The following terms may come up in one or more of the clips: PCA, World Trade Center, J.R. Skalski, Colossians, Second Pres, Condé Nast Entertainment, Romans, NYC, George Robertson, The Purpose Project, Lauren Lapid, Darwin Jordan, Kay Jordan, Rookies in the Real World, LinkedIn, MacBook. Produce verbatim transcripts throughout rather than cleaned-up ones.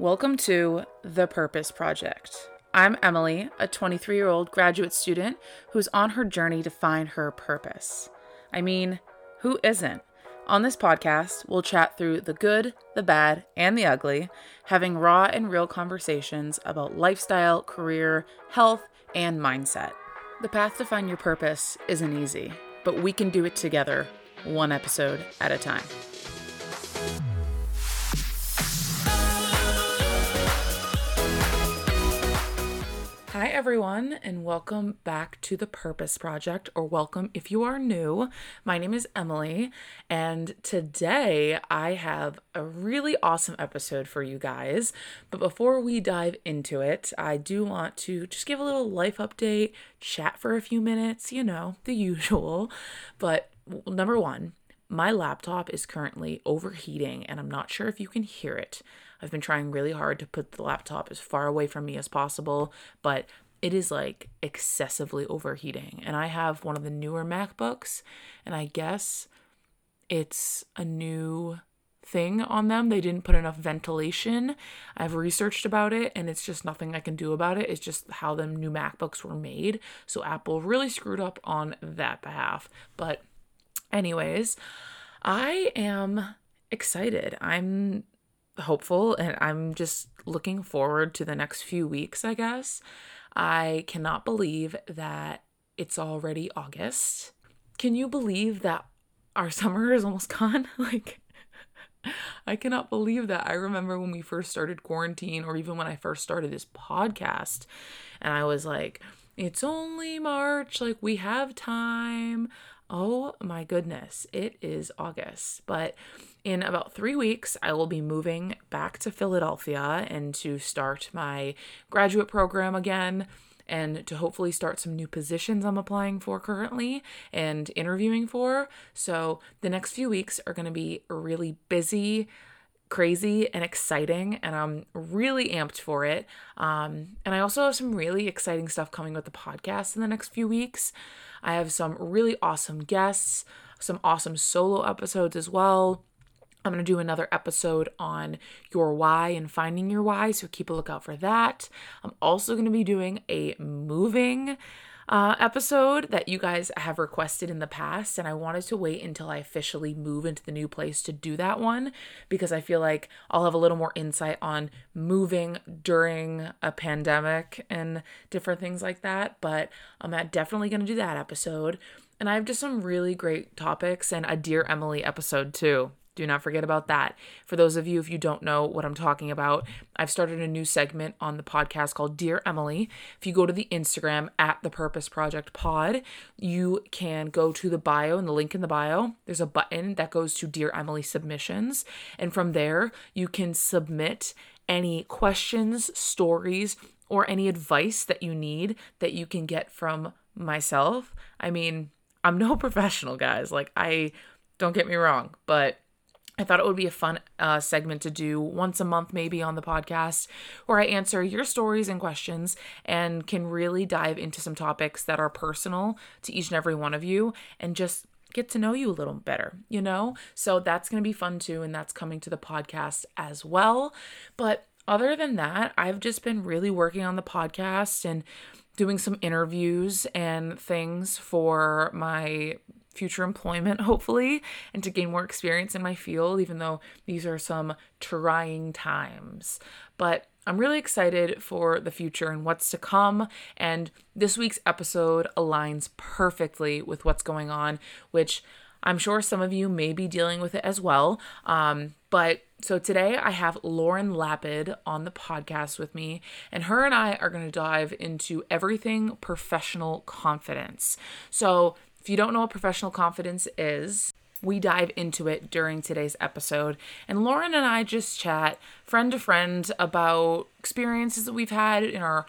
Welcome to The Purpose Project. I'm Emily, a twenty-three-year-old graduate student who's on her journey to find her purpose. I mean, who isn't? On this podcast, we'll chat through the good, the bad, and the ugly, having raw and real conversations about lifestyle, career, health, and mindset. The path to find your purpose isn't easy, but we can do it together, one episode at a time. Hi everyone, and welcome back to The Purpose Project, or welcome if you are new. My name is Emily, and today I have a really awesome episode for you guys. But before we dive into it, I do want to just give a little life update, chat for a few minutes, you know, the usual. But number one, my laptop is currently overheating, and I'm not sure if you can hear it. I've been trying really hard to put the laptop as far away from me as possible, but it is like excessively overheating. And I have one of the newer MacBooks, and I guess it's a new thing on them. They didn't put enough ventilation. I've researched about it, and it's just nothing I can do about it. It's just how the new MacBooks were made. So Apple really screwed up on that behalf. But anyways, I am excited. I'm hopeful, and I'm just looking forward to the next few weeks, I guess. I cannot believe that it's already August. Can you believe that our summer is almost gone? Like, I cannot believe that. I remember when we first started quarantine, or even when I first started this podcast, and I was like, it's only March, like we have time. Oh my goodness, it is August. But in about three weeks, I will be moving back to Philadelphia and to start my graduate program again, and to hopefully start some new positions I'm applying for currently and interviewing for. So the next few weeks are going to be really busy, crazy, and exciting, and I'm really amped for it. Um, and I also have some really exciting stuff coming with the podcast in the next few weeks. I have some really awesome guests, some awesome solo episodes as well. I'm going to do another episode on your why and finding your why, so keep a lookout for that. I'm also going to be doing a moving uh, episode that you guys have requested in the past, and I wanted to wait until I officially move into the new place to do that one, because I feel like I'll have a little more insight on moving during a pandemic and different things like that. But I'm definitely going to do that episode, and I have just some really great topics, and a Dear Emily episode too. Do not forget about that. For those of you, if you don't know what I'm talking about, I've started a new segment on the podcast called Dear Emily. If you go to the Instagram at The Purpose Project Pod, you can go to the bio and the link in the bio. There's a button that goes to Dear Emily submissions. And from there, you can submit any questions, stories, or any advice that you need that you can get from myself. I mean, I'm no professional, guys. Like, I, don't get me wrong, but I thought it would be a fun uh, segment to do once a month, maybe on the podcast, where I answer your stories and questions and can really dive into some topics that are personal to each and every one of you and just get to know you a little better, you know? So that's going to be fun too. And that's coming to the podcast as well. But other than that, I've just been really working on the podcast and doing some interviews and things for my future employment, hopefully, and to gain more experience in my field, even though these are some trying times. But I'm really excited for the future and what's to come. And this week's episode aligns perfectly with what's going on, which I'm sure some of you may be dealing with it as well. Um, but so today I have Lauren Lapid on the podcast with me, and her and I are going to dive into everything professional confidence. So if you don't know what professional confidence is, we dive into it during today's episode. And Lauren and I just chat friend to friend about experiences that we've had in our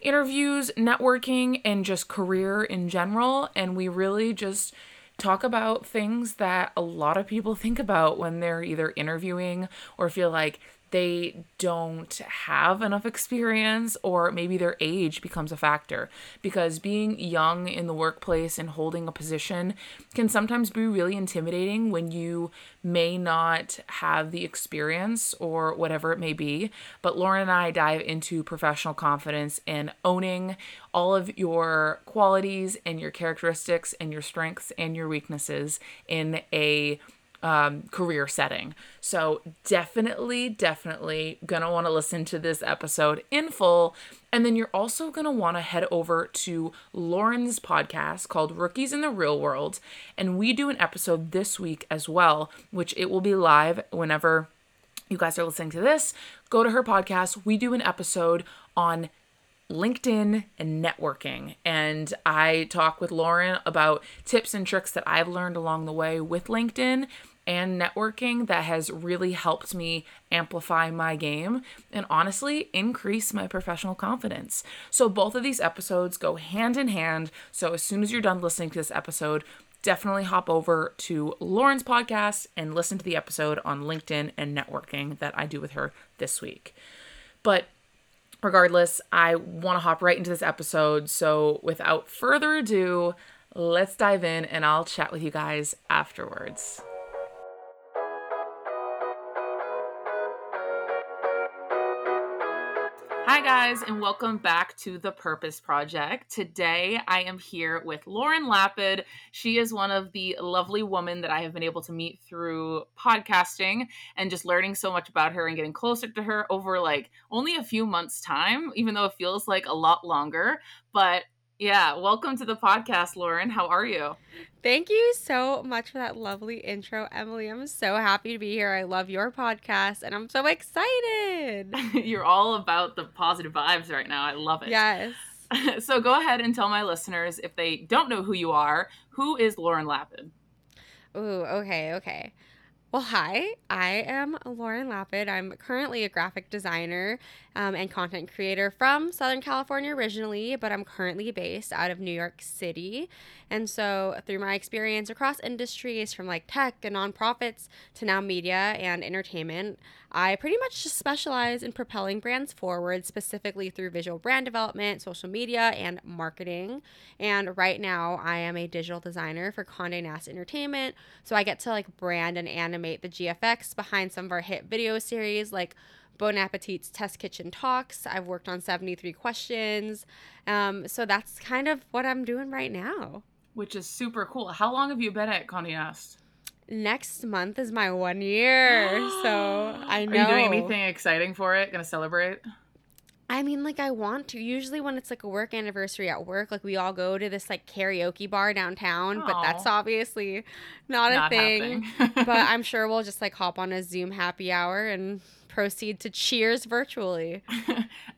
interviews, networking, and just career in general. And we really just talk about things that a lot of people think about when they're either interviewing or feel like they don't have enough experience, or maybe their age becomes a factor, because being young in the workplace and holding a position can sometimes be really intimidating when you may not have the experience or whatever it may be. But Lauren and I dive into professional confidence and owning all of your qualities and your characteristics and your strengths and your weaknesses in a Um, career setting. So definitely, definitely gonna want to listen to this episode in full. And then you're also gonna want to head over to Lauren's podcast called Rookies in the Real World. And we do an episode this week as well, which it will be live whenever you guys are listening to this. Go to her podcast. We do an episode on LinkedIn and networking. And I talk with Lauren about tips and tricks that I've learned along the way with LinkedIn and networking that has really helped me amplify my game and honestly increase my professional confidence. So both of these episodes go hand in hand. So as soon as you're done listening to this episode, definitely hop over to Lauren's podcast and listen to the episode on LinkedIn and networking that I do with her this week. But regardless, I want to hop right into this episode. So without further ado, let's dive in and I'll chat with you guys afterwards. Hi guys, and welcome back to The Purpose Project. Today I am here with Lauren Lapid. She is one of the lovely women that I have been able to meet through podcasting and just learning so much about her and getting closer to her over like only a few months time, even though it feels like a lot longer. But yeah, welcome to the podcast, Lauren. How are you? Thank you so much for that lovely intro, Emily. I'm so happy to be here. I love your podcast, and I'm so excited. You're all about the positive vibes right now. I love it. Yes. So go ahead and tell my listeners, if they don't know who you are, who is Lauren Lapid? Ooh, okay, okay. Well, hi, I am Lauren Lapid. I'm currently a graphic designer um, and content creator from Southern California originally, but I'm currently based out of New York City. And so through my experience across industries from like tech and nonprofits to now media and entertainment, I pretty much just specialize in propelling brands forward, specifically through visual brand development, social media, and marketing. And right now I am a digital designer for Condé Nast Entertainment. So I get to like brand and animate the G F X behind some of our hit video series like Bon Appetit's Test Kitchen Talks. I've worked on seventy-three Questions. Um, so that's kind of what I'm doing right now. Which is super cool. How long have you been at Condé Nast? Next month is my one year, so I know. Are you doing anything exciting for it? Gonna celebrate? I mean, like, I want to. Usually when it's, like, a work anniversary at work, like, we all go to this, like, karaoke bar downtown. Aww. But that's obviously not, not a thing. But I'm sure we'll just, like, hop on a Zoom happy hour and proceed to cheers virtually.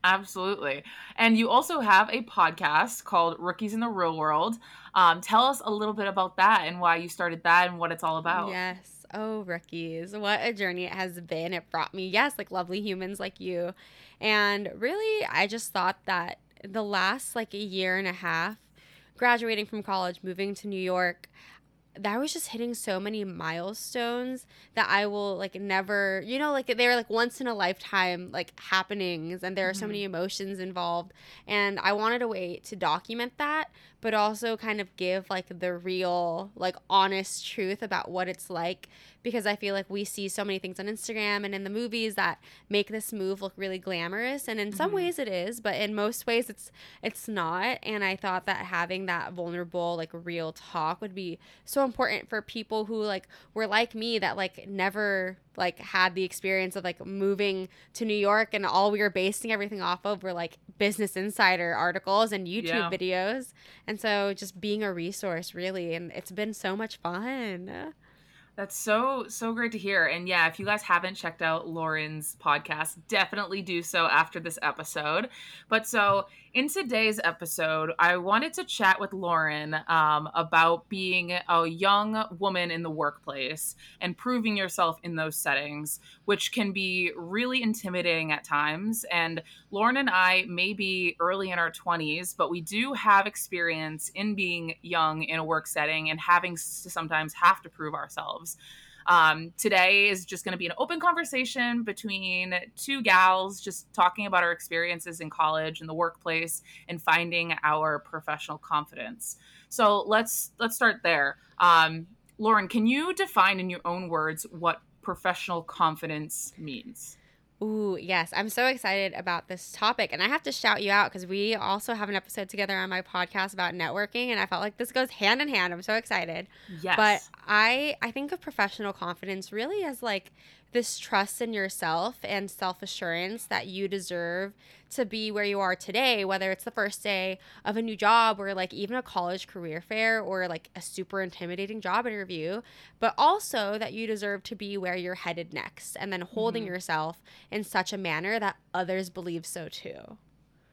Absolutely. And you also have a podcast called Rookies in the Real World. Um, tell us a little bit about that and why you started that and what it's all about. Yes. Oh, Rookies, what a journey it has been. It brought me, yes, like lovely humans like you. And really, I just thought that the last like a year and a half, graduating from college, moving to New York, that I was just hitting so many milestones that I will like never, you know, like they're like once in a lifetime like happenings, and there are mm-hmm. so many emotions involved. And I wanted a way to document that, but also kind of give like the real, like honest truth about what it's like, because I feel like we see so many things on Instagram and in the movies that make this move look really glamorous. And in mm-hmm. some ways it is, but in most ways it's it's not. And I thought that having that vulnerable, like real talk would be so important for people who like were like me, that like never like had the experience of like moving to New York, and all we were basing everything off of were like Business Insider articles and YouTube yeah. videos. And so just being a resource really, and it's been so much fun. That's so, so great to hear. And yeah, if you guys haven't checked out Lauren's podcast, definitely do so after this episode. But so in today's episode, I wanted to chat with Lauren um, about being a young woman in the workplace and proving yourself in those settings, which can be really intimidating at times. And Lauren and I may be early in our twenties, but we do have experience in being young in a work setting and having to sometimes have to prove ourselves. Um, today is just going to be an open conversation between two gals, just talking about our experiences in college and the workplace and finding our professional confidence. So let's let's start there. Um, Lauren, can you define in your own words what professional confidence means? Ooh, yes. I'm so excited about this topic. And I have to shout you out because we also have an episode together on my podcast about networking. And I felt like this goes hand in hand. I'm so excited. Yes. But I, I think of professional confidence really as like this trust in yourself and self-assurance that you deserve to be where you are today, whether it's the first day of a new job or like even a college career fair or like a super intimidating job interview, but also that you deserve to be where you're headed next, and then holding mm-hmm. yourself in such a manner that others believe so too.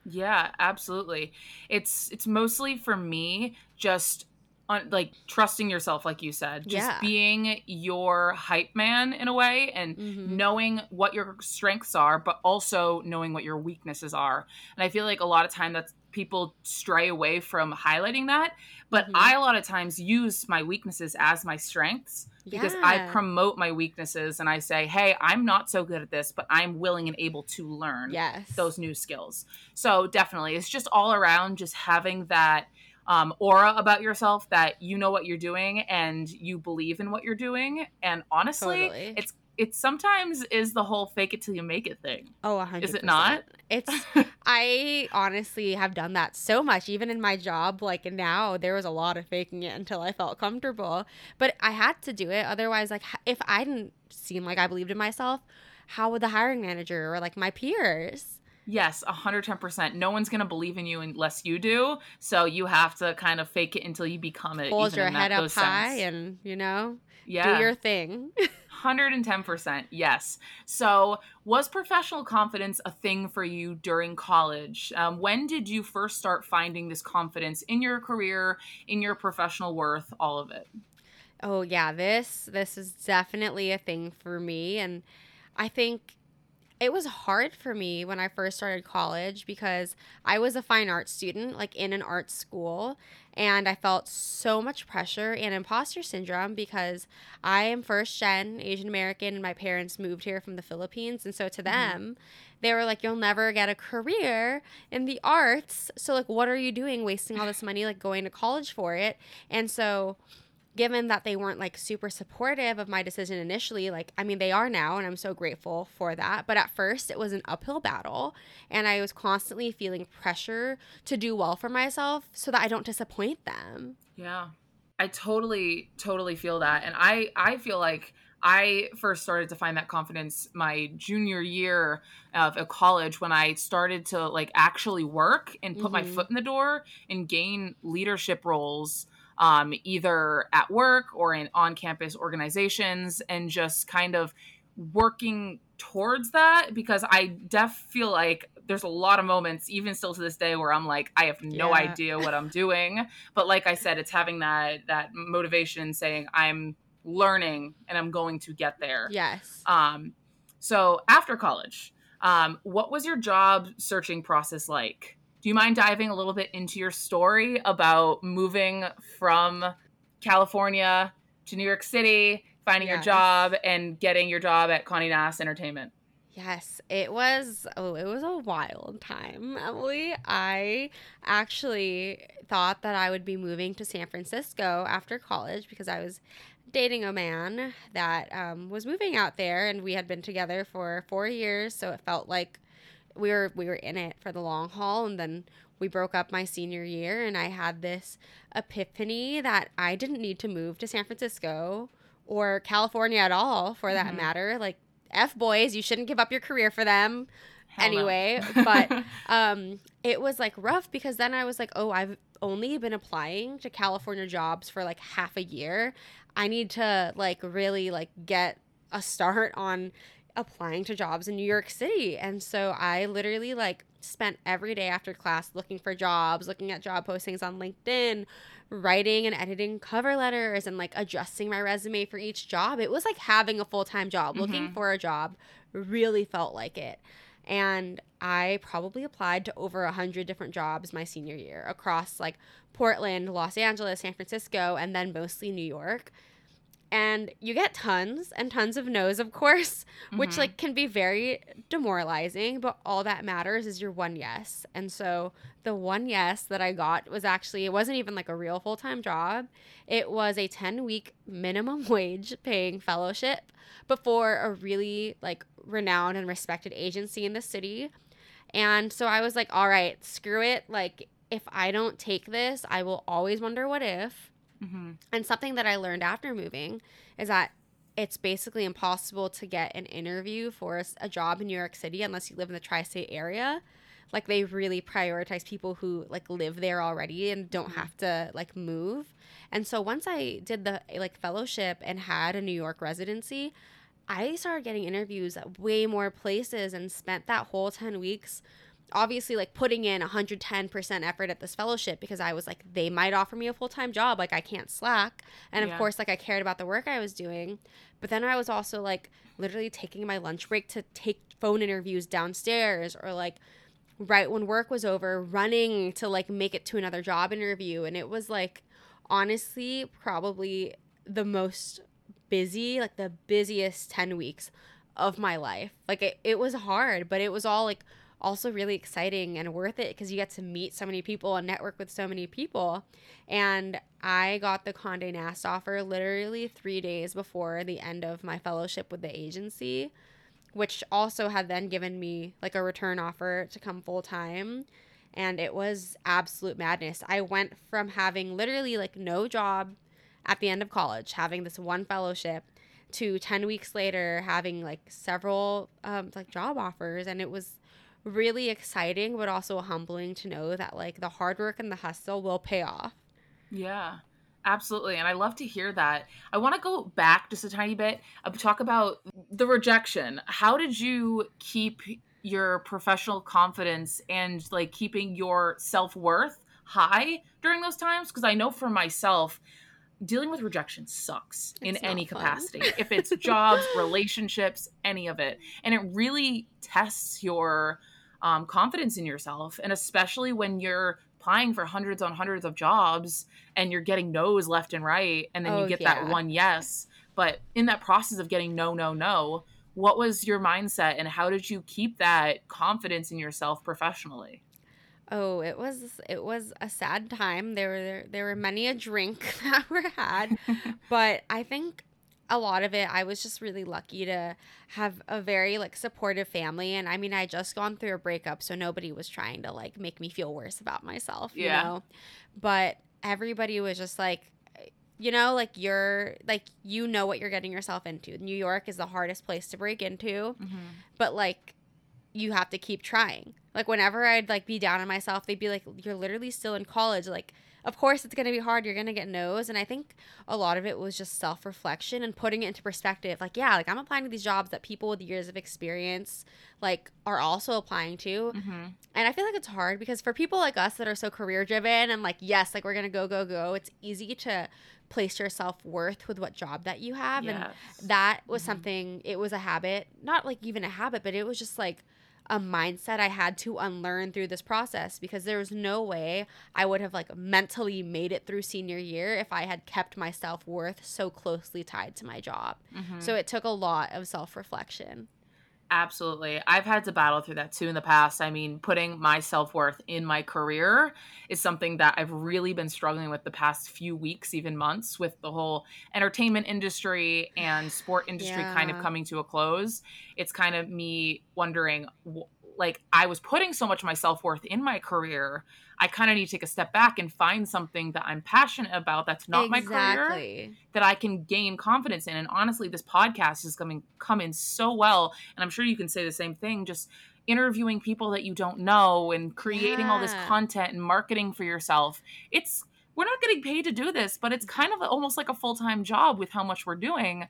Yeah, absolutely. It's it's mostly for me just on, like trusting yourself, like you said, just yeah. being your hype man in a way, and mm-hmm. knowing what your strengths are, but also knowing what your weaknesses are. And I feel like a lot of time that's people stray away from highlighting that, but mm-hmm. I a lot of times use my weaknesses as my strengths because yeah. I promote my weaknesses and I say, hey, I'm not so good at this, but I'm willing and able to learn yes. those new skills. So definitely, it's just all around just having that Um, aura about yourself that you know what you're doing and you believe in what you're doing. And honestly, totally. it's it sometimes is the whole fake it till you make it thing. Oh, one hundred percent. Is it not? It's I honestly have done that so much. Even in my job, like now, there was a lot of faking it until I felt comfortable. But I had to do it. Otherwise, like if I didn't seem like I believed in myself, how would the hiring manager or like my peers? Yes, one hundred ten percent. No one's going to believe in you unless you do. So you have to kind of fake it until you become it. Hold your head up high and, you know, yeah. do your thing. one hundred ten percent. Yes. So was professional confidence a thing for you during college? Um, when did you first start finding this confidence in your career, in your professional worth, all of it? Oh, yeah. This, this is definitely a thing for me. And I think it was hard for me when I first started college because I was a fine arts student, like in an art school, and I felt so much pressure and imposter syndrome because I am first gen Asian American and my parents moved here from the Philippines. And so to them, mm-hmm. they were like, you'll never get a career in the arts. So like, what are you doing wasting all this money, like going to college for it? And so given that they weren't like super supportive of my decision initially, like, I mean, they are now, and I'm so grateful for that. But at first it was an uphill battle, and I was constantly feeling pressure to do well for myself so that I don't disappoint them. Yeah, I totally, totally feel that. And I, I feel like I first started to find that confidence my junior year of, of college when I started to like actually work and put mm-hmm. my foot in the door and gain leadership roles. Um, either at work or in on-campus organizations, and just kind of working towards that, because I def feel like there's a lot of moments, even still to this day, where I'm like, I have no yeah. idea what I'm doing. But like I said, it's having that that motivation saying I'm learning and I'm going to get there. Yes. Um. So after college, um, what was your job searching process like? Do you mind diving a little bit into your story about moving from California to New York City, finding yes. your job, and getting your job at Condé Nast Entertainment? Yes, it was, oh, it was a wild time, Emily. I actually thought that I would be moving to San Francisco after college because I was dating a man that um, was moving out there, and we had been together for four years, so it felt like we were we were in it for the long haul. And then we broke up my senior year, and I had this epiphany that I didn't need to move to San Francisco or California at all, for that mm-hmm. matter. Like, F boys, you shouldn't give up your career for them. Hell anyway, no. But um, it was like rough because then I was like, oh, I've only been applying to California jobs for like half a year. I need to like really like get a start on applying to jobs in New York City. And so I literally like spent every day after class looking for jobs, looking at job postings on LinkedIn, writing and editing cover letters, and like adjusting my resume for each job. It was like having a full-time job. Mm-hmm. Looking for a job really felt like it. And I probably applied to over one hundred different jobs my senior year across like Portland, Los Angeles, San Francisco, and then mostly New York. And you get tons and tons of no's, of course, which mm-hmm. like can be very demoralizing. But all that matters is your one yes. And so the one yes that I got was actually, it wasn't even like a real full-time job. It was a ten-week minimum wage paying fellowship before a really like renowned and respected agency in the city. And so I was like, all right, screw it. Like, if I don't take this, I will always wonder what if. Mm-hmm. And something that I learned after moving is that it's basically impossible to get an interview for a, a job in New York City unless you live in the tri-state area. Like, they really prioritize people who like live there already and don't have to like move. And so once I did the like fellowship and had a New York residency, I started getting interviews at way more places and spent that whole ten weeks obviously like putting in one hundred ten percent effort at this fellowship, because I was like, they might offer me a full-time job, like I can't slack. And of yeah. course, like I cared about the work I was doing, but then I was also like literally taking my lunch break to take phone interviews downstairs, or like right when work was over, running to like make it to another job interview. And it was like honestly probably the most busy, like the busiest ten weeks of my life. Like it, it was hard, but it was all like also really exciting and worth it, because you get to meet so many people and network with so many people. And I got the Condé Nast offer literally three days before the end of my fellowship with the agency, which also had then given me like a return offer to come full time. And it was absolute madness. I went from having literally like no job at the end of college, having this one fellowship, to ten weeks later having like several um, like job offers. And it was really exciting, but also humbling to know that like the hard work and the hustle will pay off. Yeah, absolutely. And I love to hear that. I want to go back just a tiny bit, talk about the rejection. How did you keep your professional confidence and like keeping your self-worth high during those times? Because I know for myself, dealing with rejection sucks in any capacity, if it's jobs, relationships, any of it. And it really tests your um, confidence in yourself. And especially when you're applying for hundreds on hundreds of jobs and you're getting no's left and right, and then oh, you get yeah. that one yes. But in that process of getting no, no, no, what was your mindset and how did you keep that confidence in yourself professionally? Oh, it was it was a sad time. There were there were many a drink that were had, but I think a lot of it, I was just really lucky to have a very like supportive family. And I mean, I had just gone through a breakup, so nobody was trying to like make me feel worse about myself, you yeah. know. But everybody was just like, you know, like you're like, you know what you're getting yourself into. New York is the hardest place to break into, mm-hmm. but like you have to keep trying. Like whenever I'd like be down on myself, they'd be like, you're literally still in college. Like, of course it's going to be hard. You're going to get no's. And I think a lot of it was just self-reflection and putting it into perspective. Like, yeah, like I'm applying to these jobs that people with years of experience like are also applying to. Mm-hmm. And I feel like it's hard because for people like us that are so career driven and like, yes, like we're going to go, go, go. It's easy to place your self-worth with what job that you have. Yes. And that was mm-hmm. something, it was a habit, not like even a habit, but it was just like a mindset I had to unlearn through this process, because there was no way I would have like mentally made it through senior year if I had kept my self-worth so closely tied to my job. Mm-hmm. So it took a lot of self-reflection. Absolutely. I've had to battle through that too in the past. I mean, putting my self-worth in my career is something that I've really been struggling with the past few weeks, even months, with the whole entertainment industry and sport industry yeah. kind of coming to a close. It's kind of me wondering, like, I was putting so much of my self-worth in my career. I kind of need to take a step back and find something that I'm passionate about that's not exactly. my career, that I can gain confidence in. And honestly, this podcast is coming come in so well. And I'm sure you can say the same thing, just interviewing people that you don't know and creating yeah. all this content and marketing for yourself. It's we're not getting paid to do this, but it's kind of almost like a full-time job with how much we're doing.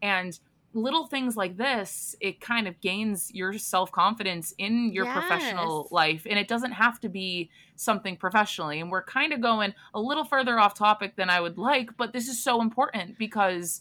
And little things like this, it kind of gains your self-confidence in your yes. professional life. And it doesn't have to be something professionally. And we're kind of going a little further off topic than I would like, but this is so important because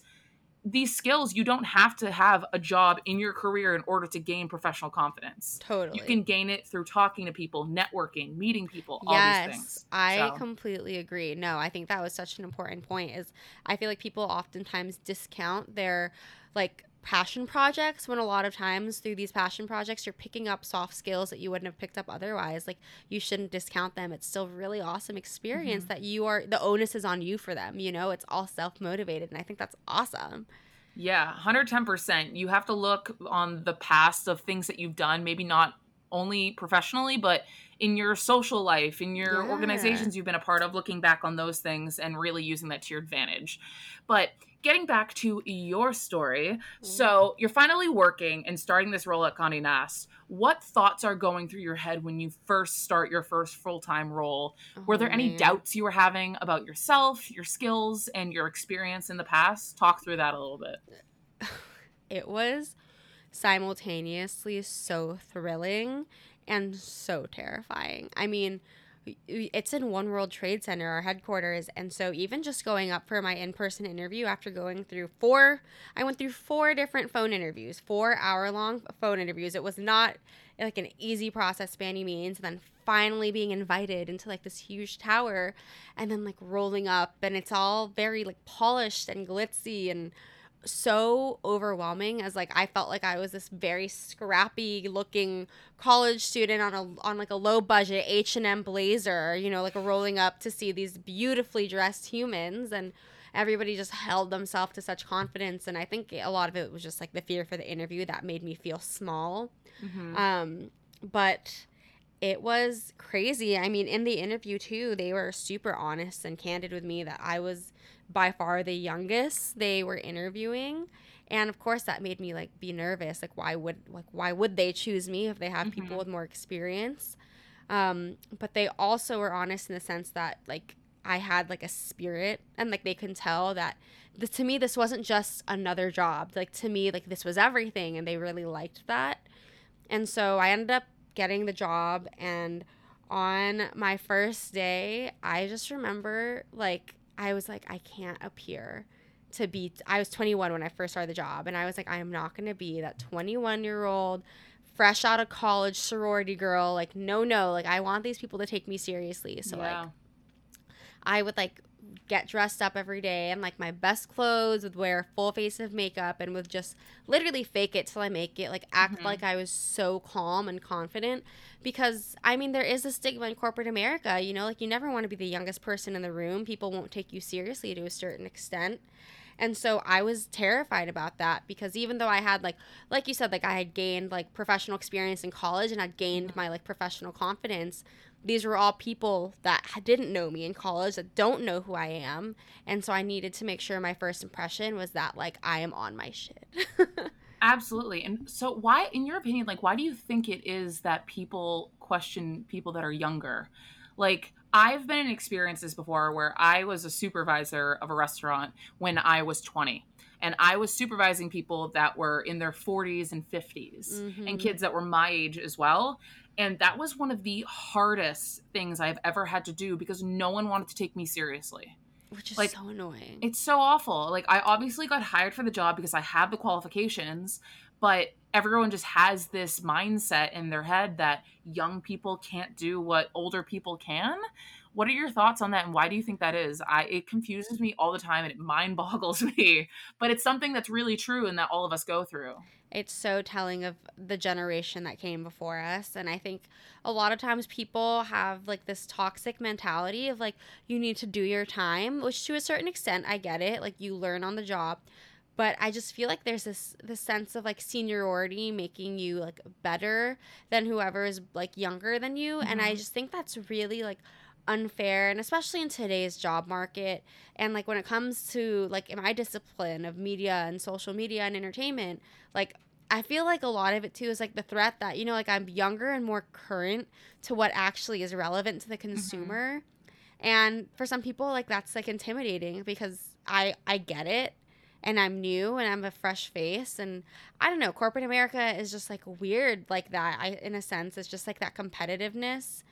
these skills, you don't have to have a job in your career in order to gain professional confidence. Totally. You can gain it through talking to people, networking, meeting people, yes, all these things. Yes, I so. completely agree. No, I think that was such an important point, is I feel like people oftentimes discount their like passion projects, when a lot of times through these passion projects you're picking up soft skills that you wouldn't have picked up otherwise. Like, you shouldn't discount them. It's still really awesome experience mm-hmm. that you are, the onus is on you for them, you know. It's all self-motivated, and I think that's awesome. Yeah, one hundred ten percent. You have to look on the past of things that you've done, maybe not only professionally, but in your social life, in your yeah. organizations you've been a part of, looking back on those things and really using that to your advantage. But getting back to your story, mm-hmm. so you're finally working and starting this role at Condé Nast. What thoughts are going through your head when you first start your first full-time role? Oh, were there any man. doubts you were having about yourself, your skills, and your experience in the past? Talk through that a little bit. It was simultaneously so thrilling and so terrifying. I mean, it's in One World Trade Center, our headquarters, and so even just going up for my in-person interview, after going through four, I went through four different phone interviews, four hour-long phone interviews. It was not like an easy process by any means. And then finally being invited into like this huge tower, and then like rolling up, and it's all very like polished and glitzy and so overwhelming. As like, I felt like I was this very scrappy looking college student on a on like a low budget H and M blazer, you know, like rolling up to see these beautifully dressed humans, and everybody just held themselves to such confidence. And I think a lot of it was just like the fear for the interview that made me feel small. Mm-hmm. Um, but it was crazy. I mean, in the interview too, they were super honest and candid with me that I was by far the youngest they were interviewing, and of course that made me like be nervous. Like, why would like why would they choose me if they have mm-hmm. people with more experience? Um, but they also were honest in the sense that like I had like a spirit, and like they can tell that the, to me this wasn't just another job. Like, to me, like this was everything, and they really liked that. And so I ended up getting the job, and on my first day, I just remember like. I was like, I can't appear to be – I was twenty-one when I first started the job, and I was like, I am not going to be that twenty-one-year-old, fresh out of college sorority girl. Like, no, no. Like, I want these people to take me seriously. So, yeah. like, I would, like, get dressed up every day in, like, my best clothes, would wear a full face of makeup, and would just literally fake it till I make it, like, act mm-hmm. like I was so calm and confident. Because, I mean, there is a stigma in corporate America, you know, like you never want to be the youngest person in the room. People won't take you seriously to a certain extent. And so I was terrified about that, because even though I had like, like you said, like I had gained like professional experience in college and I'd gained my like professional confidence, these were all people that didn't know me in college, that don't know who I am. And so I needed to make sure my first impression was that like I am on my shit. Absolutely. And so why, in your opinion, like why do you think it is that people question people that are younger? Like, I've been in experiences before where I was a supervisor of a restaurant when I was twenty, and I was supervising people that were in their forties and fifties mm-hmm. and kids that were my age as well. And that was one of the hardest things I've ever had to do, because no one wanted to take me seriously. Which is like, so annoying. It's so awful. Like, I obviously got hired for the job because I have the qualifications, but everyone just has this mindset in their head that young people can't do what older people can. What are your thoughts on that, and why do you think that is? I, it confuses me all the time, and it mind boggles me, but it's something that's really true and that all of us go through. It's so telling of the generation that came before us. And I think a lot of times people have like this toxic mentality of like, you need to do your time, which to a certain extent, I get it. Like, you learn on the job. But I just feel like there's this, this sense of like seniority making you like better than whoever is like younger than you. Mm-hmm. And I just think that's really like unfair, and especially in today's job market. And like when it comes to like in my discipline of media and social media and entertainment, like I feel like a lot of it too is like the threat that, you know, like I'm younger and more current to what actually is relevant to the consumer. Mm-hmm. And for some people, like that's like intimidating, because I I get it, and I'm new and I'm a fresh face, and I don't know, corporate America is just like weird like that. I in a sense, it's just like that competitiveness.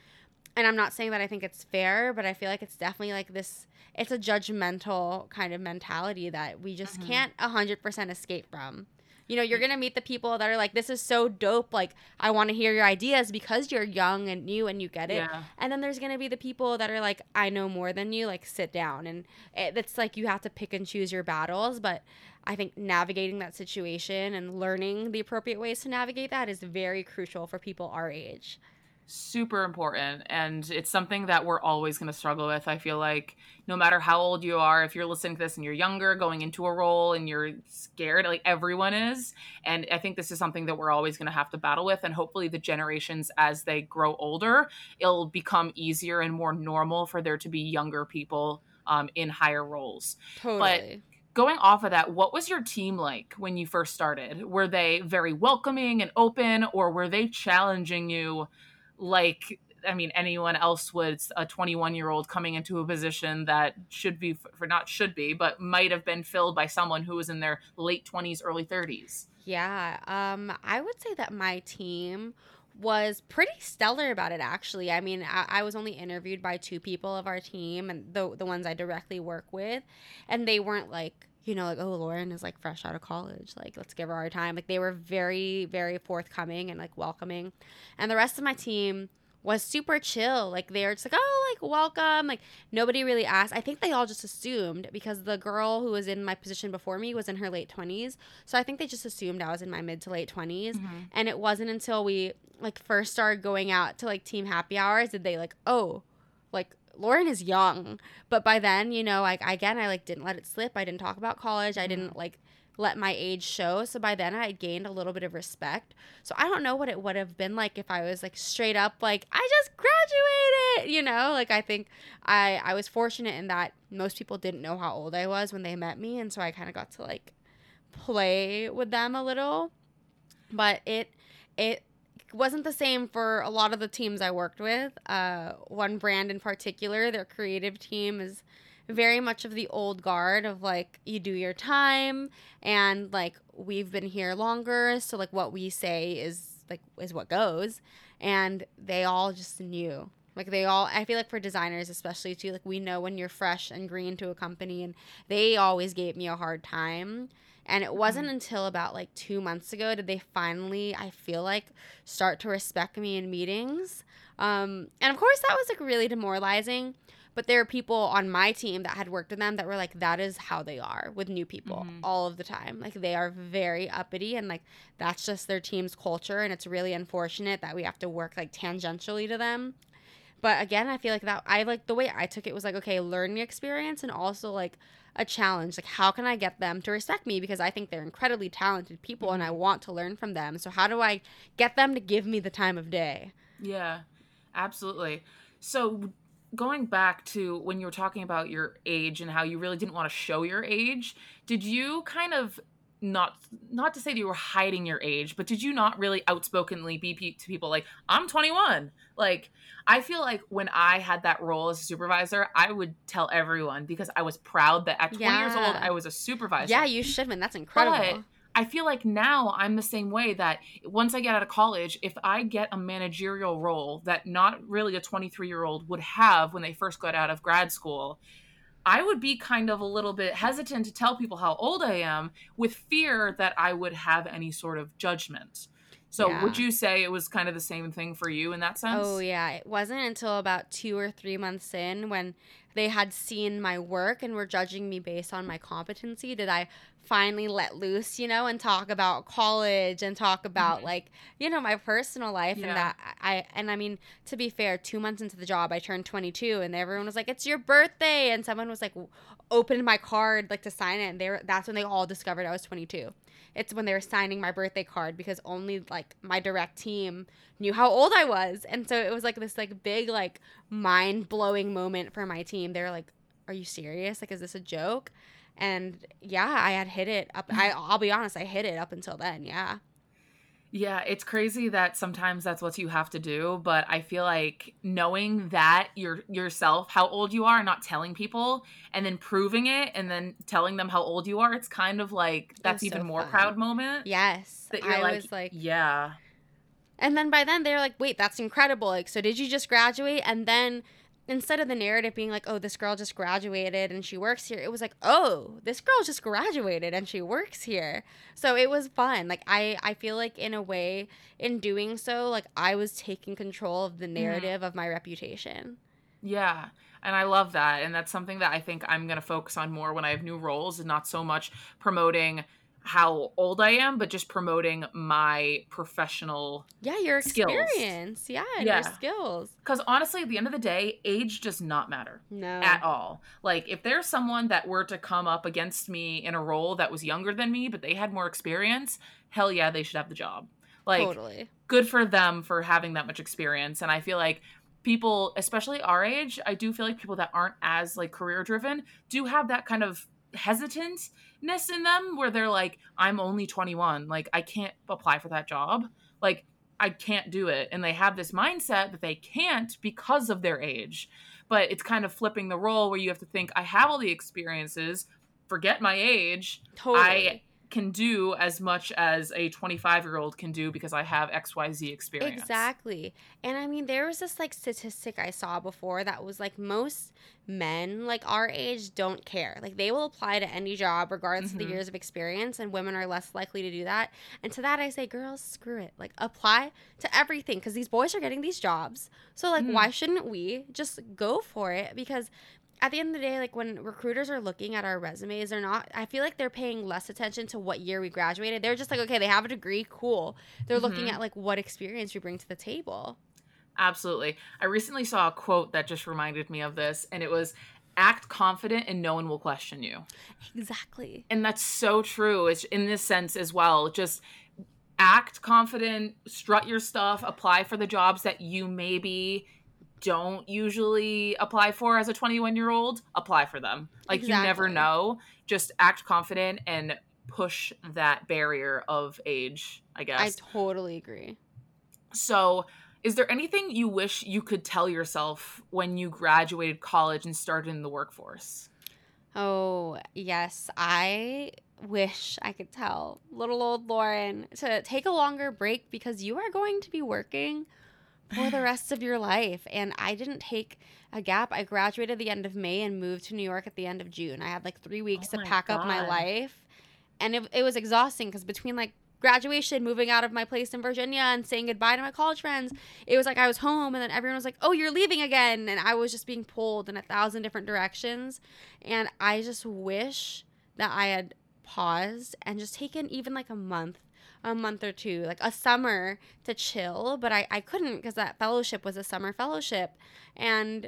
and I'm not saying that I think it's fair, but I feel like it's definitely like this, it's a judgmental kind of mentality that we just mm-hmm. can't one hundred percent escape from. You know, you're going to meet the people that are like, this is so dope. Like, I want to hear your ideas because you're young and new and you get it. Yeah. And then there's going to be the people that are like, I know more than you. Like, sit down. And it, it's like you have to pick and choose your battles. But I think navigating that situation and learning the appropriate ways to navigate that is very crucial for people our age. Super important. And it's something that we're always going to struggle with. I feel like no matter how old you are, if you're listening to this and you're younger, going into a role and you're scared, like everyone is. And I think this is something that we're always going to have to battle with. And hopefully the generations, as they grow older, it'll become easier and more normal for there to be younger people um, in higher roles. Totally. But going off of that, what was your team like when you first started? Were they very welcoming and open, or were they challenging you? Like, I mean, anyone else would, a twenty-one year old coming into a position that should be for not should be, but might have been filled by someone who was in their late twenties, early thirties. Yeah. Um, I would say that my team was pretty stellar about it, actually. I mean, I, I was only interviewed by two people of our team, and the, the ones I directly work with, and they weren't like, you know, like, oh, Lauren is like fresh out of college, like, let's give her our time. Like, they were very, very forthcoming and like welcoming. And the rest of my team was super chill. Like, they were just like, oh, like, welcome. Like, nobody really asked. I think they all just assumed, because the girl who was in my position before me was in her late twenties. So I think they just assumed I was in my mid to late twenties. Mm-hmm. And it wasn't until we like first started going out to like team happy hours did they like, oh, like, Lauren is young. But by then, you know, like, again, I like didn't let it slip. I didn't talk about college. I didn't like let my age show. So by then I had gained a little bit of respect. So I don't know what it would have been like if I was like straight up like, I just graduated, you know, like, I think I, I was fortunate in that most people didn't know how old I was when they met me. And so I kind of got to like play with them a little, but it, it, wasn't the same for a lot of the teams I worked with. Uh, one brand in particular, their creative team is very much of the old guard of like, you do your time and like, we've been here longer. So like what we say is like, is what goes. And they all just knew. Like they all, I feel like for designers especially too, like we know when you're fresh and green to a company, and they always gave me a hard time. And it wasn't until about like two months ago did they finally, I feel like, start to respect me in meetings. Um, and of course, that was like really demoralizing. But there are people on my team that had worked with them that were like, that is how they are with new people mm-hmm. all of the time. Like they are very uppity, and like that's just their team's culture. And it's really unfortunate that we have to work like tangentially to them. But again, I feel like that I like the way I took it was like, okay, learning experience and also like a challenge. Like, how can I get them to respect me? Because I think they're incredibly talented people and I want to learn from them. So how do I get them to give me the time of day? Yeah, absolutely. So going back to when you were talking about your age and how you really didn't want to show your age, did you kind of not not to say that you were hiding your age, but did you not really outspokenly be pe- to people like, I'm twenty-one? Like, I feel like when I had that role as a supervisor, I would tell everyone because I was proud that at twenty yeah. years old, I was a supervisor. Yeah, you should, man. That's incredible. But I feel like now I'm the same way, that once I get out of college, if I get a managerial role that not really a twenty-three-year-old would have when they first got out of grad school, I would be kind of a little bit hesitant to tell people how old I am with fear that I would have any sort of judgment. So yeah. Would you say it was kind of the same thing for you in that sense? Oh, yeah. It wasn't until about two or three months in, when they had seen my work and were judging me based on my competency, did I finally let loose, you know, and talk about college and talk about mm-hmm. like, you know, my personal life yeah. and that I, and I mean, to be fair, two months into the job, I turned twenty-two and everyone was like, it's your birthday. And someone was like, opened my card, like to sign it. And they were, that's when they all discovered I was twenty-two. It's when they were signing my birthday card, because only like my direct team knew how old I was. And so it was like this like big, like mind blowing moment for my team. They were like, are you serious? Like, is this a joke? And yeah, I had hit it up. I, I'll be honest. I hit it up until then. Yeah. Yeah. It's crazy that sometimes that's what you have to do. But I feel like knowing that your yourself, how old you are, not telling people, and then proving it and then telling them how old you are, it's kind of like that's even so more fun. Proud moment. Yes. That you're I like, was like, yeah. And then by then they were like, wait, that's incredible. Like, so did you just graduate? And then instead of the narrative being like, oh, this girl just graduated and she works here, it was like, oh, this girl just graduated and she works here. So it was fun. Like, I, I feel like in a way, in doing so, like, I was taking control of the narrative yeah. of my reputation. Yeah. And I love that. And that's something that I think I'm going to focus on more when I have new roles, and not so much promoting how old I am, but just promoting my professional yeah your skills. experience yeah and yeah. your skills, because honestly at the end of the day, age does not matter no at all. Like, if there's someone that were to come up against me in a role that was younger than me but they had more experience, hell yeah, they should have the job. Like, totally good for them for having that much experience. And I feel like people, especially our age, I do feel like people that aren't as like career driven do have that kind of hesitantness in them where they're like, I'm only twenty-one, like I can't apply for that job, like I can't do it. And they have this mindset that they can't because of their age. But it's kind of flipping the role where you have to think, I have all the experiences, forget my age. Totally. I can do as much as a twenty-five year old can do because I have X Y Z experience. Exactly. And I mean, there was this like statistic I saw before that was like, most men like our age don't care. Like, they will apply to any job regardless mm-hmm. of the years of experience, and women are less likely to do that. And to that I say, girls, screw it. Like, apply to everything, because these boys are getting these jobs. So like, mm-hmm. why shouldn't we just go for it? Because at the end of the day, like, when recruiters are looking at our resumes, they're not, I feel like they're paying less attention to what year we graduated. They're just like, okay, they have a degree, cool. They're mm-hmm. looking at like what experience we bring to the table. Absolutely. I recently saw a quote that just reminded me of this, and it was, act confident and no one will question you. Exactly. And that's so true. It's in this sense as well. Just act confident, strut your stuff, apply for the jobs that you maybe don't usually apply for as a twenty-one year old. Apply for them. Like, exactly. You never know. Just act confident and push that barrier of age, I guess. I totally agree. So is there anything you wish you could tell yourself when you graduated college and started in the workforce? Oh, yes. I wish I could tell little old Lauren to take a longer break, because you are going to be working for the rest of your life. And I didn't take a gap. I graduated at the end of May and moved to New York at the end of June. I had like three weeks oh to pack God. up my life. And it, it was exhausting, because between like graduation, moving out of my place in Virginia, and saying goodbye to my college friends, it was like I was home, and then everyone was like, oh, you're leaving again. And I was just being pulled in a thousand different directions. And I just wish that I had paused and just taken even like a month a month or two, like a summer to chill. But I, I couldn't, because that fellowship was a summer fellowship. And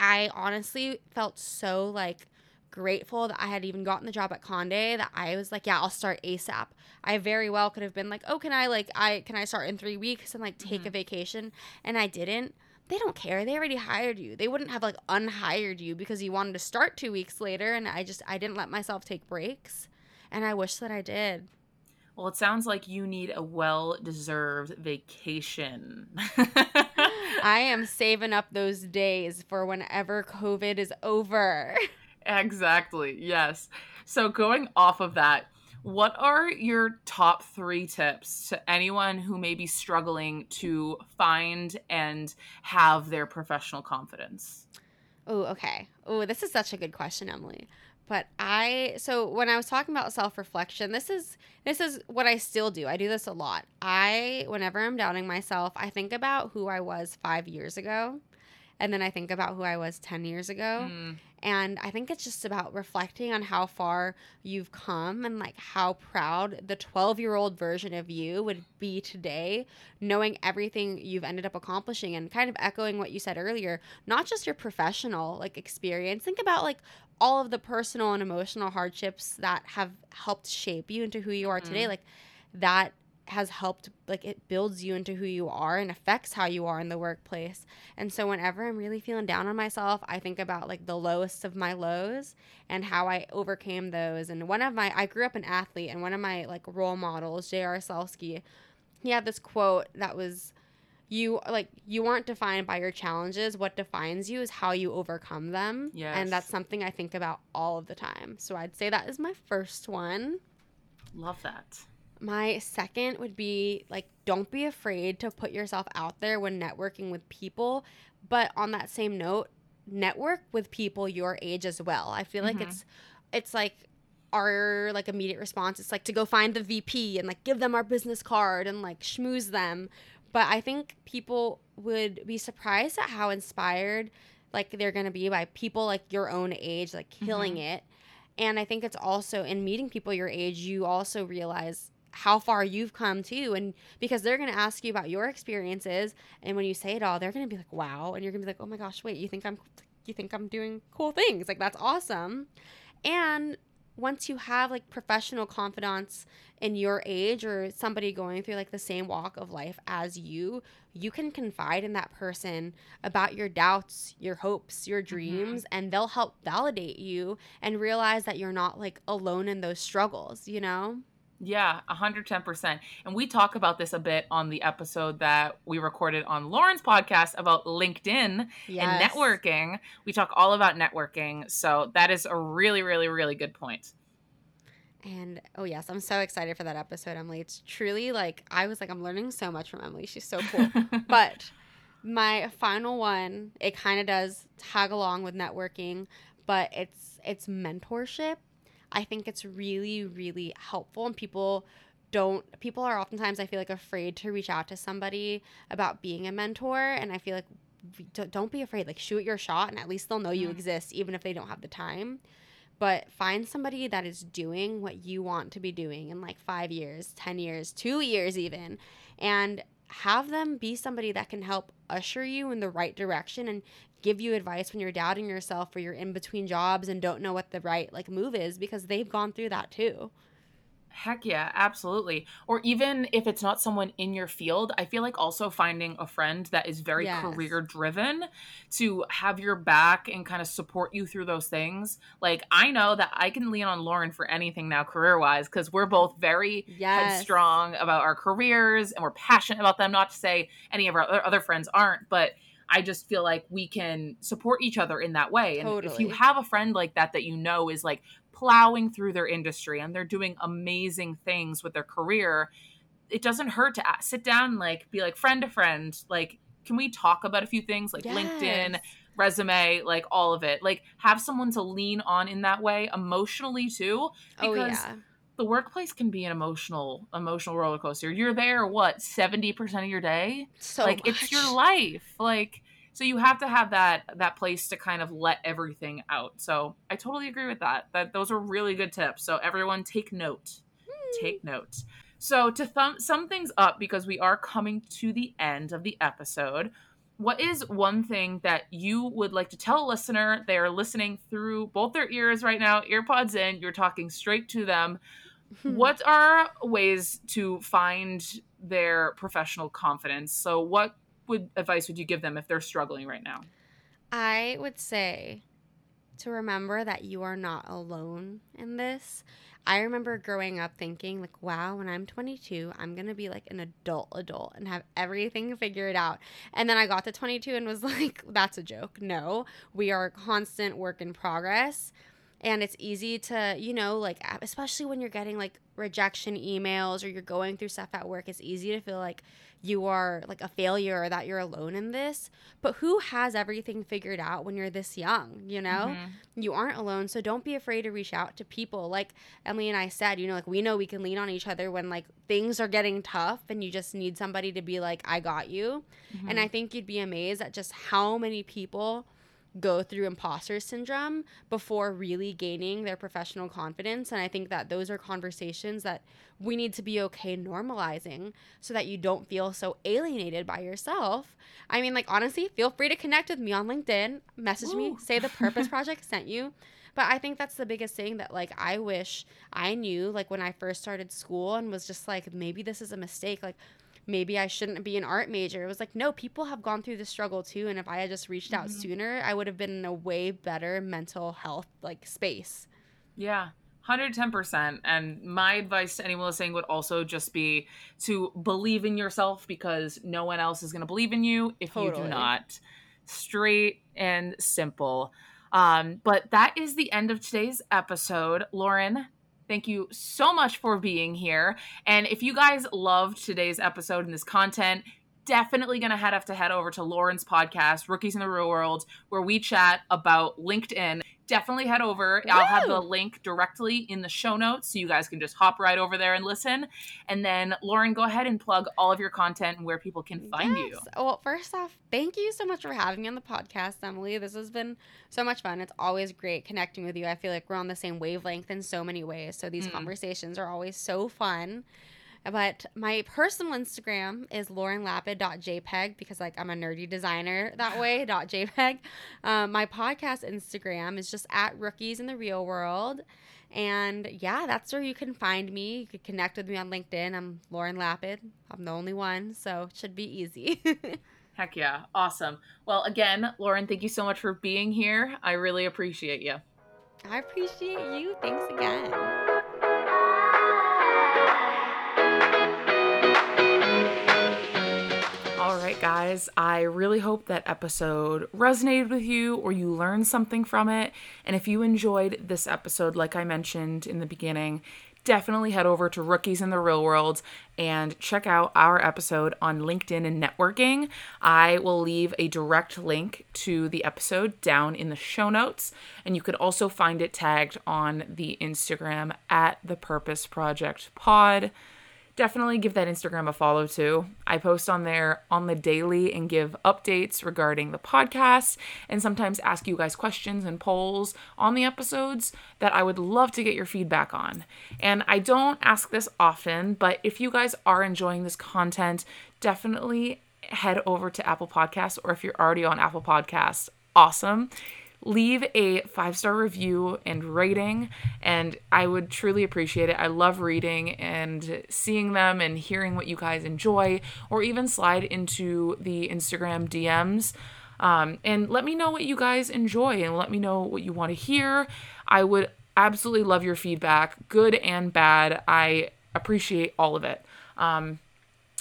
I honestly felt so like grateful that I had even gotten the job at Condé, that I was like, yeah, I'll start ASAP. I very well could have been like, oh, can I like, I can I start in three weeks and like take mm-hmm. a vacation? And I didn't. They don't care. They already hired you. They wouldn't have like unhired you because you wanted to start two weeks later. And I just, I didn't let myself take breaks. And I wish that I did. Well, it sounds like you need a well-deserved vacation. I am saving up those days for whenever COVID is over. Exactly. Yes. So going off of that, what are your top three tips to anyone who may be struggling to find and have their professional confidence? Oh, okay. Oh, this is such a good question, Emily. But I, so when I was talking about self-reflection, this is this is what I still do. I do this a lot. I, whenever I'm doubting myself, I think about who I was five years ago. And then I think about who I was ten years ago. Mm. And I think it's just about reflecting on how far you've come, and like how proud the twelve year old version of you would be today, knowing everything you've ended up accomplishing. And kind of echoing what you said earlier, not just your professional like experience. Think about like all of the personal and emotional hardships that have helped shape you into who you are mm. today. Like that has helped, like it builds you into who you are and affects how you are in the workplace. And so whenever I'm really feeling down on myself, I think about like the lowest of my lows and how I overcame those. And one of my, I grew up an athlete, and one of my like role models, J R Skalski, he had this quote that was, you like you aren't defined by your challenges. What defines you is how you overcome them. Yes. And that's something I think about all of the time. So I'd say that is my first one. Love that. My second would be, like, don't be afraid to put yourself out there when networking with people. But on that same note, network with people your age as well. I feel mm-hmm. like it's it's like our, like, immediate response is, like, to go find the V P and, like, give them our business card and, like, schmooze them. But I think people would be surprised at how inspired, like, they're going to be by people, like, your own age, like, killing mm-hmm. it. And I think it's also in meeting people your age, you also realize how far you've come too. And because they're going to ask you about your experiences. And when you say it all, they're going to be like, wow. And you're going to be like, oh my gosh, wait, you think I'm, you think I'm doing cool things. Like, that's awesome. And once you have, like, professional confidants in your age or somebody going through, like, the same walk of life as you, you can confide in that person about your doubts, your hopes, your dreams, mm-hmm. and they'll help validate you and realize that you're not, like, alone in those struggles, you know? Yeah, one hundred ten percent. And we talk about this a bit on the episode that we recorded on Lauren's podcast about LinkedIn yes. and networking. We talk all about networking. So that is a really, really, really good point. And, oh, yes, I'm so excited for that episode, Emily. It's truly, like, I was like, I'm learning so much from Emily. She's so cool. But my final one, it kind of does tag along with networking, but it's it's mentorship. I think it's really, really helpful, and people don't – people are oftentimes, I feel like, afraid to reach out to somebody about being a mentor, and I feel like don't be afraid. Like, shoot your shot, and at least they'll know you mm-hmm. exist even if they don't have the time. But find somebody that is doing what you want to be doing in, like, five years, ten years, two years even, and have them be somebody that can help usher you in the right direction and give you advice when you're doubting yourself or you're in between jobs and don't know what the right, like, move is, because they've gone through that too. Heck yeah, absolutely. Or even if it's not someone in your field, I feel like also finding a friend that is very yes. career driven to have your back and kind of support you through those things. Like, I know that I can lean on Lauren for anything now career wise, because we're both very yes. headstrong about our careers and we're passionate about them. Not to say any of our other friends aren't, but I just feel like we can support each other in that way. Totally. And if you have a friend like that, that you know is, like, plowing through their industry and they're doing amazing things with their career, it doesn't hurt to sit down, like, be like, friend to friend, like, can we talk about a few things, like yes. LinkedIn, resume, like, all of it. Like, have someone to lean on in that way emotionally too, because oh, yeah. the workplace can be an emotional, emotional roller coaster. You're there, what, seventy percent of your day? So like much. It's your life. Like, so you have to have that, that place to kind of let everything out. So I totally agree with that, that those are really good tips. So everyone take note, mm. take note. So to thumb some things up, because we are coming to the end of the episode, what is one thing that you would like to tell a listener? They are listening through both their ears right now, earpods in, you're talking straight to them. What are ways to find their professional confidence? So what would advice would you give them if they're struggling right now? I would say to remember that you are not alone in this. I remember growing up thinking, like, wow, when I'm twenty-two, I'm going to be, like, an adult adult and have everything figured out. And then I got to twenty-two and was like, that's a joke. No, we are a constant work in progress. And it's easy to, you know, like, especially when you're getting, like, rejection emails or you're going through stuff at work, it's easy to feel like you are, like, a failure or that you're alone in this. But who has everything figured out when you're this young, you know? Mm-hmm. You aren't alone, so don't be afraid to reach out to people. Like Emily and I said, you know, like, we know we can lean on each other when, like, things are getting tough and you just need somebody to be like, I got you. Mm-hmm. And I think you'd be amazed at just how many people go through imposter syndrome before really gaining their professional confidence. And I think that those are conversations that we need to be okay normalizing so that you don't feel so alienated by yourself. I mean, like, honestly, feel free to connect with me on LinkedIn, message Ooh. me, say The Purpose Project sent you. But I think that's the biggest thing that, like, I wish I knew, like, when I first started school and was just like, maybe this is a mistake. Like, maybe I shouldn't be an art major. It was like, no, people have gone through this struggle too. And if I had just reached out mm-hmm. sooner, I would have been in a way better mental health, like, space. Yeah, one hundred ten percent. And my advice to anyone listening would also just be to believe in yourself, because no one else is going to believe in you if totally. you do not. Straight and simple. Um, but that is the end of today's episode. Lauren, Thank you so much for being here. And if you guys loved today's episode and this content, definitely going to have to head over to Lauren's podcast, Rookies in the Real World, where we chat about LinkedIn. Definitely head over. Woo! I'll have the link directly in the show notes, so you guys can just hop right over there and listen. And then, Lauren, go ahead and plug all of your content and where people can find yes. you. Well, first off, thank you so much for having me on the podcast, Emily. This has been so much fun. It's always great connecting with you. I feel like we're on the same wavelength in so many ways. So these mm. conversations are always so fun. But my personal Instagram is lauren lapid dot j peg, because like I'm a nerdy designer that way, .jpeg. Um, my podcast Instagram is just at Rookies in the Real World. And yeah, that's where you can find me. You could connect with me on LinkedIn. I'm Lauren Lapid. I'm the only one, so it should be easy. Heck yeah. Awesome. Well, again, Lauren, thank you so much for being here. I really appreciate you. I appreciate you. Thanks again. All right, guys, I really hope that episode resonated with you or you learned something from it. And if you enjoyed this episode, like I mentioned in the beginning, definitely head over to Rookies in the Real World and check out our episode on LinkedIn and networking. I will leave a direct link to the episode down in the show notes. And you could also find it tagged on the Instagram at The Purpose Project Pod. Definitely give that Instagram a follow too. I post on there on the daily and give updates regarding the podcast, and sometimes ask you guys questions and polls on the episodes that I would love to get your feedback on. And I don't ask this often, but if you guys are enjoying this content, definitely head over to Apple Podcasts, or if you're already on Apple Podcasts, awesome. Leave a five-star review and rating, and I would truly appreciate it. I love reading and seeing them and hearing what you guys enjoy, or even slide into the Instagram D Ms. Um, and let me know what you guys enjoy, and let me know what you want to hear. I would absolutely love your feedback, good and bad. I appreciate all of it. Um,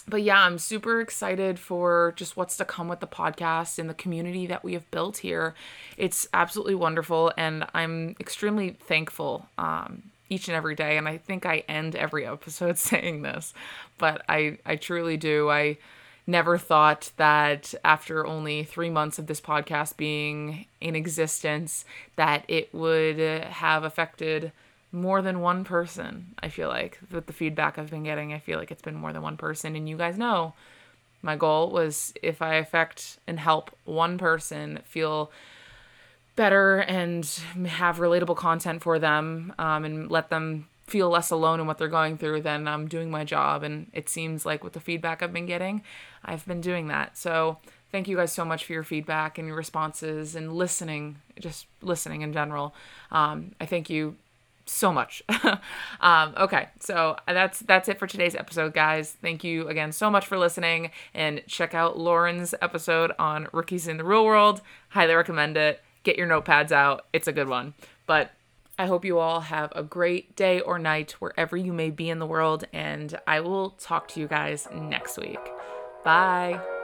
But yeah, I'm super excited for just what's to come with the podcast and the community that we have built here. It's absolutely wonderful, and I'm extremely thankful um, each and every day. And I think I end every episode saying this, but I, I truly do. I never thought that after only three months of this podcast being in existence, that it would have affected more than one person. I feel like with the feedback I've been getting, I feel like it's been more than one person. And you guys know my goal was, if I affect and help one person feel better and have relatable content for them, um, and let them feel less alone in what they're going through, then I'm doing my job. And it seems like with the feedback I've been getting, I've been doing that. So thank you guys so much for your feedback and your responses and listening, just listening in general. Um, I thank you so much. um, okay. So that's, that's it for today's episode, guys. Thank you again so much for listening, and check out Lauren's episode on Rookies in the Real World. Highly recommend it. Get your notepads out. It's a good one. But I hope you all have a great day or night wherever you may be in the world. And I will talk to you guys next week. Bye.